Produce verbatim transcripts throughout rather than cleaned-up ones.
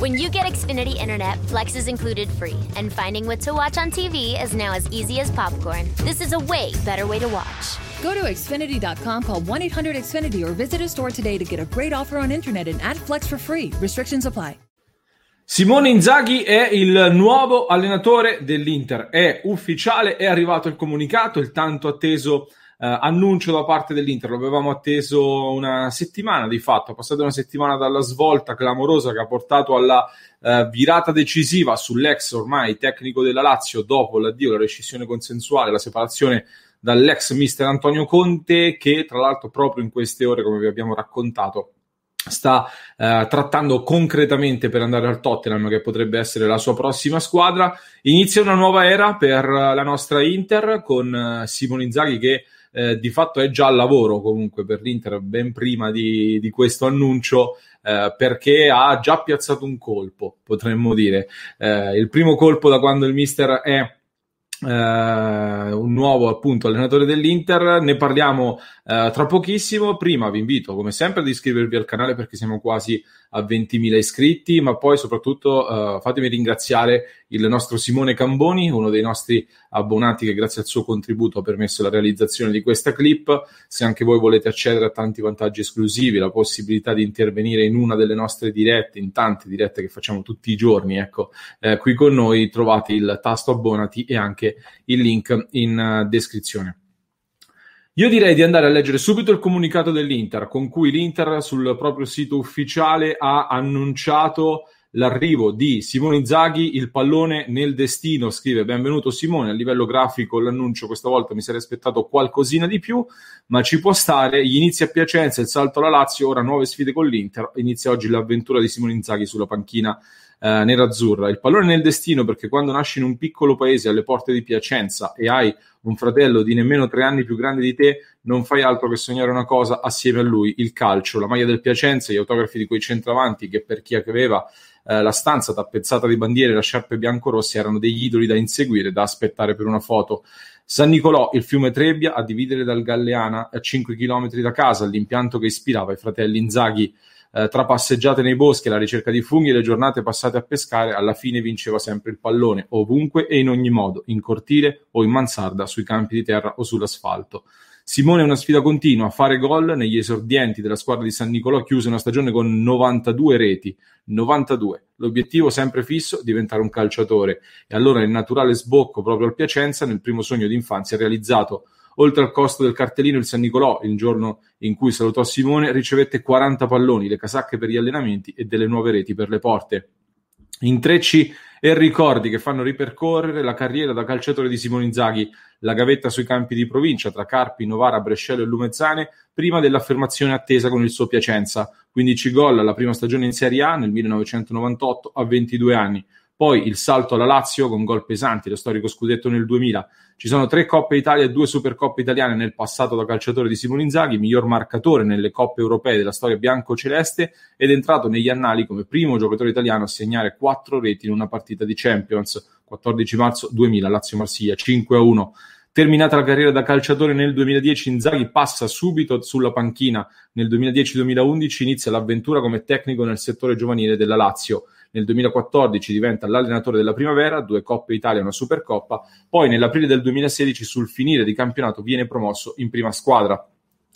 When you get Xfinity Internet, Flex is included free, and finding what to watch on T V is now as easy as popcorn. This is a way better way to watch. Go to Xfinity dot com, call one eight hundred Xfinity, or visit a store today to get a great offer on internet and add Flex for free. Restrictions apply. Simone Inzaghi è il nuovo allenatore dell'Inter. È ufficiale, è arrivato il comunicato, il tanto atteso Uh, annuncio da parte dell'Inter. Lo avevamo atteso una settimana, di fatto è passata una settimana dalla svolta clamorosa che ha portato alla uh, virata decisiva sull'ex ormai tecnico della Lazio, dopo l'addio, la rescissione consensuale, la separazione dall'ex mister Antonio Conte, che tra l'altro proprio in queste ore, come vi abbiamo raccontato, sta eh, trattando concretamente per andare al Tottenham, che potrebbe essere la sua prossima squadra. Inizia una nuova era per la nostra Inter, con eh, Simone Inzaghi che eh, di fatto è già al lavoro comunque per l'Inter ben prima di, di questo annuncio, eh, perché ha già piazzato un colpo, potremmo dire, eh, il primo colpo da quando il mister è Uh, un nuovo appunto allenatore dell'Inter. Ne parliamo uh, tra pochissimo. Prima vi invito come sempre ad iscrivervi al canale, perché siamo quasi a ventimila iscritti, ma poi soprattutto uh, fatemi ringraziare il nostro Simone Camboni, uno dei nostri abbonati che grazie al suo contributo ha permesso la realizzazione di questa clip. Se anche voi volete accedere a tanti vantaggi esclusivi, la possibilità di intervenire in una delle nostre dirette, in tante dirette che facciamo tutti i giorni, ecco, eh, qui con noi trovate il tasto abbonati e anche il link in descrizione. Io direi di andare a leggere subito il comunicato dell'Inter, con cui l'Inter sul proprio sito ufficiale ha annunciato l'arrivo di Simone Inzaghi, il pallone nel destino. Scrive: benvenuto Simone. A livello grafico l'annuncio questa volta mi sarei aspettato qualcosina di più, ma ci può stare. Gli inizi a Piacenza, il salto alla Lazio, ora nuove sfide con l'Inter. Inizia oggi l'avventura di Simone Inzaghi sulla panchina eh, nerazzurra. Il pallone nel destino, perché quando nasci in un piccolo paese alle porte di Piacenza e hai un fratello di nemmeno tre anni più grande di te, non fai altro che sognare una cosa assieme a lui: il calcio, la maglia del Piacenza, gli autografi di quei centravanti che, per chi aveva eh, la stanza tappezzata di bandiere e la sciarpe biancorosse, erano degli idoli da inseguire, da aspettare per una foto. San Nicolò, il fiume Trebbia a dividere dal Galleana, a cinque chilometri da casa, l'impianto che ispirava i fratelli Inzaghi. Eh, tra passeggiate nei boschi, la ricerca di funghi e le giornate passate a pescare, alla fine vinceva sempre il pallone, ovunque e in ogni modo, in cortile o in mansarda, sui campi di terra o sull'asfalto. Simone è una sfida continua, fare gol. Negli esordienti della squadra di San Nicolò chiuse una stagione con novantadue reti, novantadue. L'obiettivo sempre fisso: diventare un calciatore. E allora il naturale sbocco proprio al Piacenza, nel primo sogno d'infanzia realizzato. Oltre al costo del cartellino, il San Nicolò, il giorno in cui salutò Simone, ricevette quaranta palloni, le casacche per gli allenamenti e delle nuove reti per le porte. Intrecci e ricordi che fanno ripercorrere la carriera da calciatore di Simone Inzaghi, la gavetta sui campi di provincia tra Carpi, Novara, Brescello e Lumezzane, prima dell'affermazione attesa con il suo Piacenza. quindici gol alla prima stagione in Serie A nel millenovecentonovantotto, a ventidue anni. Poi il salto alla Lazio con gol pesanti, lo storico scudetto nel duemila. Ci sono tre Coppe Italia e due Supercoppe italiane nel passato da calciatore di Simone Inzaghi, miglior marcatore nelle coppe europee della storia bianco-celeste, ed è entrato negli annali come primo giocatore italiano a segnare quattro reti in una partita di Champions, quattordici marzo duemila, Lazio-Marsiglia cinque a uno. Terminata la carriera da calciatore nel duemiladieci, Inzaghi passa subito sulla panchina. Nel duemiladieci duemilaundici inizia l'avventura come tecnico nel settore giovanile della Lazio. Nel duemilaquattordici diventa l'allenatore della Primavera, due Coppe Italia e una Supercoppa. Poi nell'aprile del duemilasedici, sul finire di campionato, viene promosso in prima squadra.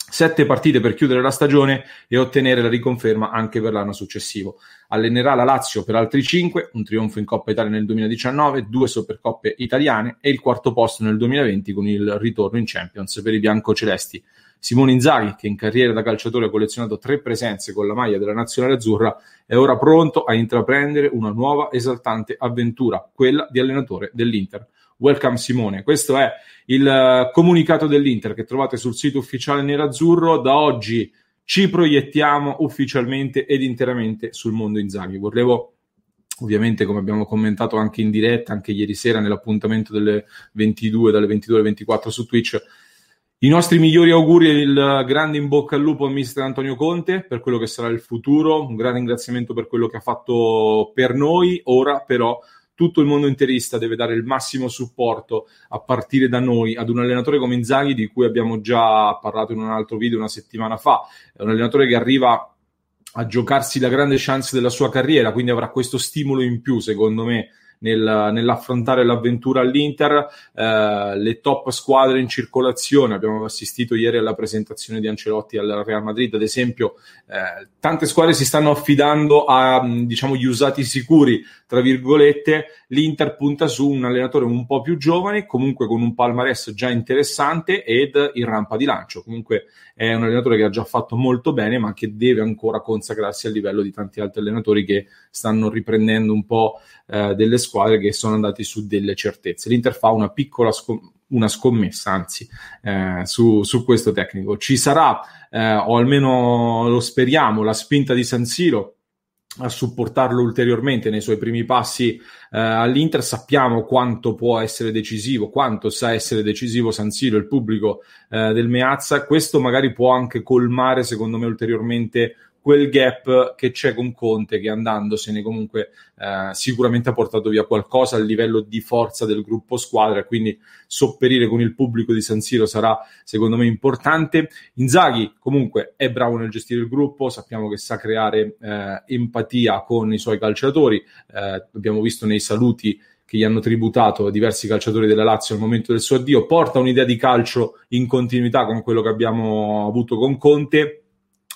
Sette partite per chiudere la stagione e ottenere la riconferma anche per l'anno successivo. Allenerà la Lazio per altri cinque, un trionfo in Coppa Italia nel duemiladiciannove, due Supercoppe italiane e il quarto posto nel duemilaventi con il ritorno in Champions per i biancocelesti. Simone Inzaghi, che in carriera da calciatore ha collezionato tre presenze con la maglia della nazionale azzurra, è ora pronto a intraprendere una nuova esaltante avventura, quella di allenatore dell'Inter. Welcome Simone. Questo è il comunicato dell'Inter che trovate sul sito ufficiale nerazzurro. Da oggi ci proiettiamo ufficialmente ed interamente sul mondo Inzaghi. Volevo ovviamente, come abbiamo commentato anche in diretta, anche ieri sera nell'appuntamento delle ventidue, dalle ventidue alle ventiquattro su Twitch, i nostri migliori auguri e il grande in bocca al lupo a mister Antonio Conte per quello che sarà il futuro, un grande ringraziamento per quello che ha fatto per noi. Ora però tutto il mondo interista deve dare il massimo supporto, a partire da noi, ad un allenatore come Inzaghi, di cui abbiamo già parlato in un altro video una settimana fa. È un allenatore che arriva a giocarsi la grande chance della sua carriera, quindi avrà questo stimolo in più, secondo me, nel, nell'affrontare l'avventura all'Inter. Eh, le top squadre in circolazione, abbiamo assistito ieri alla presentazione di Ancelotti al Real Madrid, ad esempio, eh, tante squadre si stanno affidando a, diciamo, gli usati sicuri, tra virgolette. L'Inter punta su un allenatore un po' più giovane, comunque con un palmarès già interessante ed in rampa di lancio. Comunque è un allenatore che ha già fatto molto bene, ma che deve ancora consacrarsi a livello di tanti altri allenatori che stanno riprendendo un po' eh, delle squadre che sono andati su delle certezze. L'Inter fa una piccola scommessa, una scommessa anzi, eh, su, su questo tecnico. Ci sarà, eh, o almeno lo speriamo, la spinta di San Siro a supportarlo ulteriormente nei suoi primi passi eh, all'Inter. Sappiamo quanto può essere decisivo, quanto sa essere decisivo San Siro, il pubblico eh, del Meazza. Questo magari può anche colmare, secondo me, ulteriormente quel gap che c'è con Conte, che andandosene comunque eh, sicuramente ha portato via qualcosa a livello di forza del gruppo squadra, quindi sopperire con il pubblico di San Siro sarà, secondo me, importante. Inzaghi comunque è bravo nel gestire il gruppo, sappiamo che sa creare eh, empatia con i suoi calciatori, eh, abbiamo visto nei saluti che gli hanno tributato diversi calciatori della Lazio al momento del suo addio. Porta un'idea di calcio in continuità con quello che abbiamo avuto con Conte,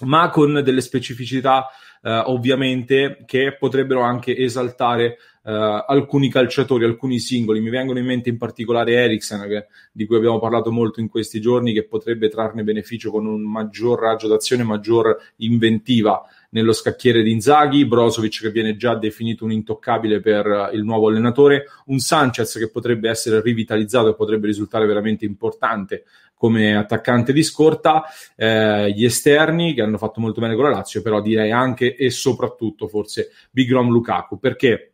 ma con delle specificità eh, ovviamente che potrebbero anche esaltare eh, alcuni calciatori, alcuni singoli. Mi vengono in mente in particolare Eriksen, che, di cui abbiamo parlato molto in questi giorni, che potrebbe trarne beneficio con un maggior raggio d'azione, maggior inventiva nello scacchiere di Inzaghi. Brozovic, che viene già definito un intoccabile per il nuovo allenatore, un Sanchez che potrebbe essere rivitalizzato e potrebbe risultare veramente importante come attaccante di scorta, eh, gli esterni che hanno fatto molto bene con la Lazio, però direi anche e soprattutto forse Big Rom Lukaku, perché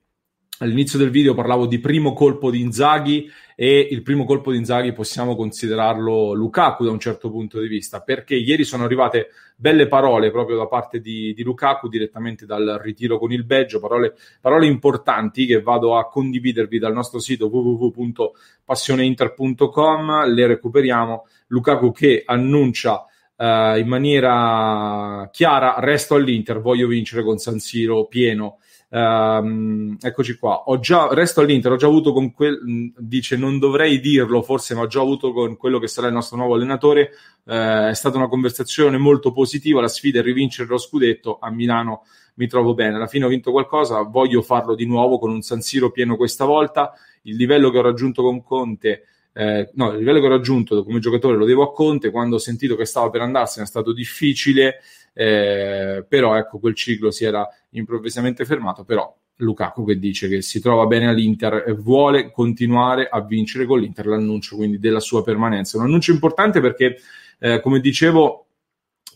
all'inizio del video parlavo di primo colpo di Inzaghi, e il primo colpo di Inzaghi possiamo considerarlo Lukaku da un certo punto di vista, perché ieri sono arrivate belle parole proprio da parte di, di Lukaku direttamente dal ritiro con il Belgio, parole, parole importanti che vado a condividervi dal nostro sito w w w punto passione inter punto com, le recuperiamo. Lukaku che annuncia uh, in maniera chiara: resto all'Inter, voglio vincere con San Siro pieno. Um, eccoci qua. Ho già resto all'Inter, ho già avuto con quel dice non dovrei dirlo forse, ma ho già avuto con quello che sarà il nostro nuovo allenatore. Eh, è stata una conversazione molto positiva, la sfida è rivincere lo scudetto a Milano, mi trovo bene, alla fine ho vinto qualcosa, voglio farlo di nuovo con un San Siro pieno questa volta. Il livello che ho raggiunto con Conte Eh, no, il livello che ho raggiunto come giocatore lo devo a Conte. Quando ho sentito che stava per andarsene è stato difficile, eh, però ecco, quel ciclo si era improvvisamente fermato. Però Lukaku, che dice che si trova bene all'Inter e vuole continuare a vincere con l'Inter, l'annuncio quindi della sua permanenza, un annuncio importante perché eh, come dicevo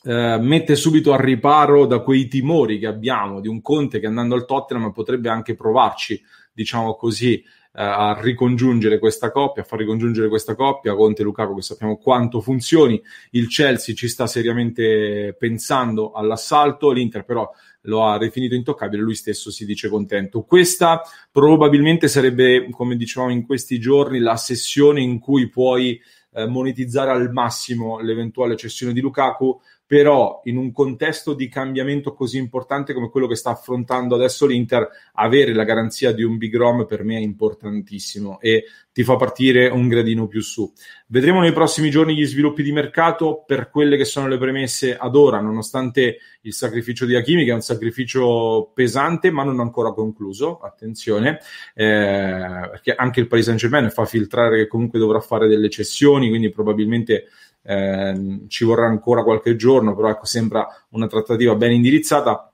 Uh, mette subito al riparo da quei timori che abbiamo di un Conte che, andando al Tottenham, potrebbe anche provarci, diciamo così, uh, a ricongiungere questa coppia, a far ricongiungere questa coppia Conte e Lukaku, che sappiamo quanto funzioni. Il Chelsea ci sta seriamente pensando all'assalto, l'Inter però lo ha definito intoccabile, lui stesso si dice contento. Questa probabilmente sarebbe, come dicevamo in questi giorni, la sessione in cui puoi monetizzare al massimo l'eventuale cessione di Lukaku, però in un contesto di cambiamento così importante come quello che sta affrontando adesso l'Inter, avere la garanzia di un Big Rom per me è importantissimo e ti fa partire un gradino più su. Vedremo nei prossimi giorni gli sviluppi di mercato. Per quelle che sono le premesse ad ora, nonostante il sacrificio di Hakimi, che è un sacrificio pesante ma non ancora concluso, attenzione, eh, perché anche il Paris Saint-Germain fa filtrare che comunque dovrà fare delle cessioni, quindi probabilmente eh, ci vorrà ancora qualche giorno, però ecco, sembra una trattativa ben indirizzata.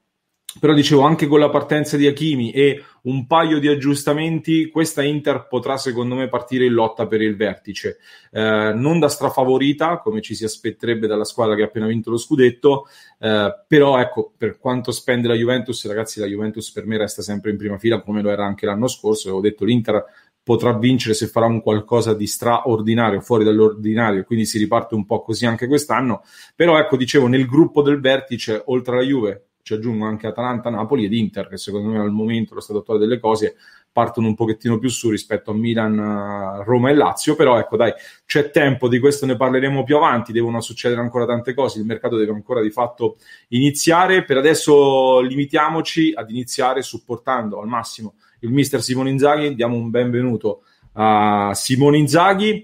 Però dicevo, anche con la partenza di Hakimi e un paio di aggiustamenti, questa Inter potrà secondo me partire in lotta per il vertice, eh, non da strafavorita come ci si aspetterebbe dalla squadra che ha appena vinto lo scudetto, eh, però ecco, per quanto spende la Juventus, ragazzi, la Juventus per me resta sempre in prima fila, come lo era anche l'anno scorso. Avevo detto, l'Inter potrà vincere se farà un qualcosa di straordinario, fuori dall'ordinario, quindi si riparte un po' così anche quest'anno. Però ecco, dicevo, nel gruppo del vertice, oltre alla Juve, ci aggiungo anche Atalanta, Napoli ed Inter, che secondo me al momento, lo stato attuale delle cose, partono un pochettino più su rispetto a Milan, Roma e Lazio. Però ecco, dai, c'è tempo, di questo ne parleremo più avanti, devono succedere ancora tante cose, il mercato deve ancora di fatto iniziare. Per adesso limitiamoci ad iniziare supportando al massimo il mister Simone Inzaghi. Diamo un benvenuto a Simone Inzaghi,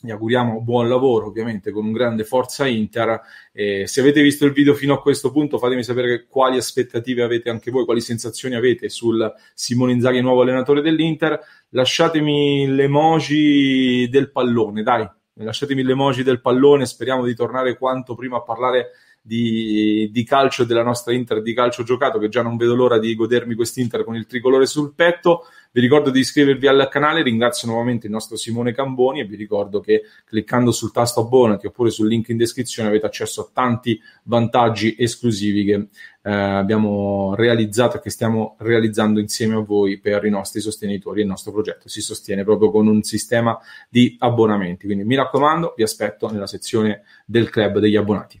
gli auguriamo buon lavoro, ovviamente con un grande forza Inter. Eh, se avete visto il video fino a questo punto, fatemi sapere quali aspettative avete anche voi, quali sensazioni avete sul Simone Inzaghi nuovo allenatore dell'Inter. Lasciatemi l'emoji del pallone, dai, lasciatemi l'emoji del pallone, speriamo di tornare quanto prima a parlare Di, di calcio, della nostra Inter, di calcio giocato, che già non vedo l'ora di godermi quest'Inter con il tricolore sul petto. Vi ricordo di iscrivervi al canale, ringrazio nuovamente il nostro Simone Camboni e vi ricordo che cliccando sul tasto abbonati oppure sul link in descrizione avete accesso a tanti vantaggi esclusivi che eh, abbiamo realizzato e che stiamo realizzando insieme a voi per i nostri sostenitori. Il nostro progetto si sostiene proprio con un sistema di abbonamenti, quindi mi raccomando, vi aspetto nella sezione del club degli abbonati.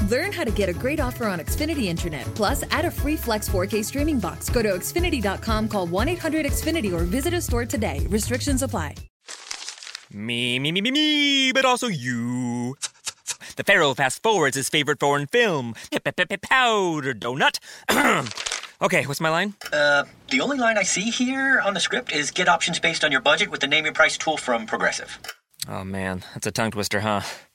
Learn how to get a great offer on Xfinity Internet. Plus, add a free Flex four K streaming box. Go to Xfinity dot com, call one eight hundred X Finity, or visit a store today. Restrictions apply. Me, me, me, me, me, but also you. The Pharaoh fast-forwards his favorite foreign film, Powder Donut. Okay, what's my line? Uh, the only line I see here on the script is get options based on your budget with the Name Your Price tool from Progressive. Oh, man, that's a tongue twister, huh?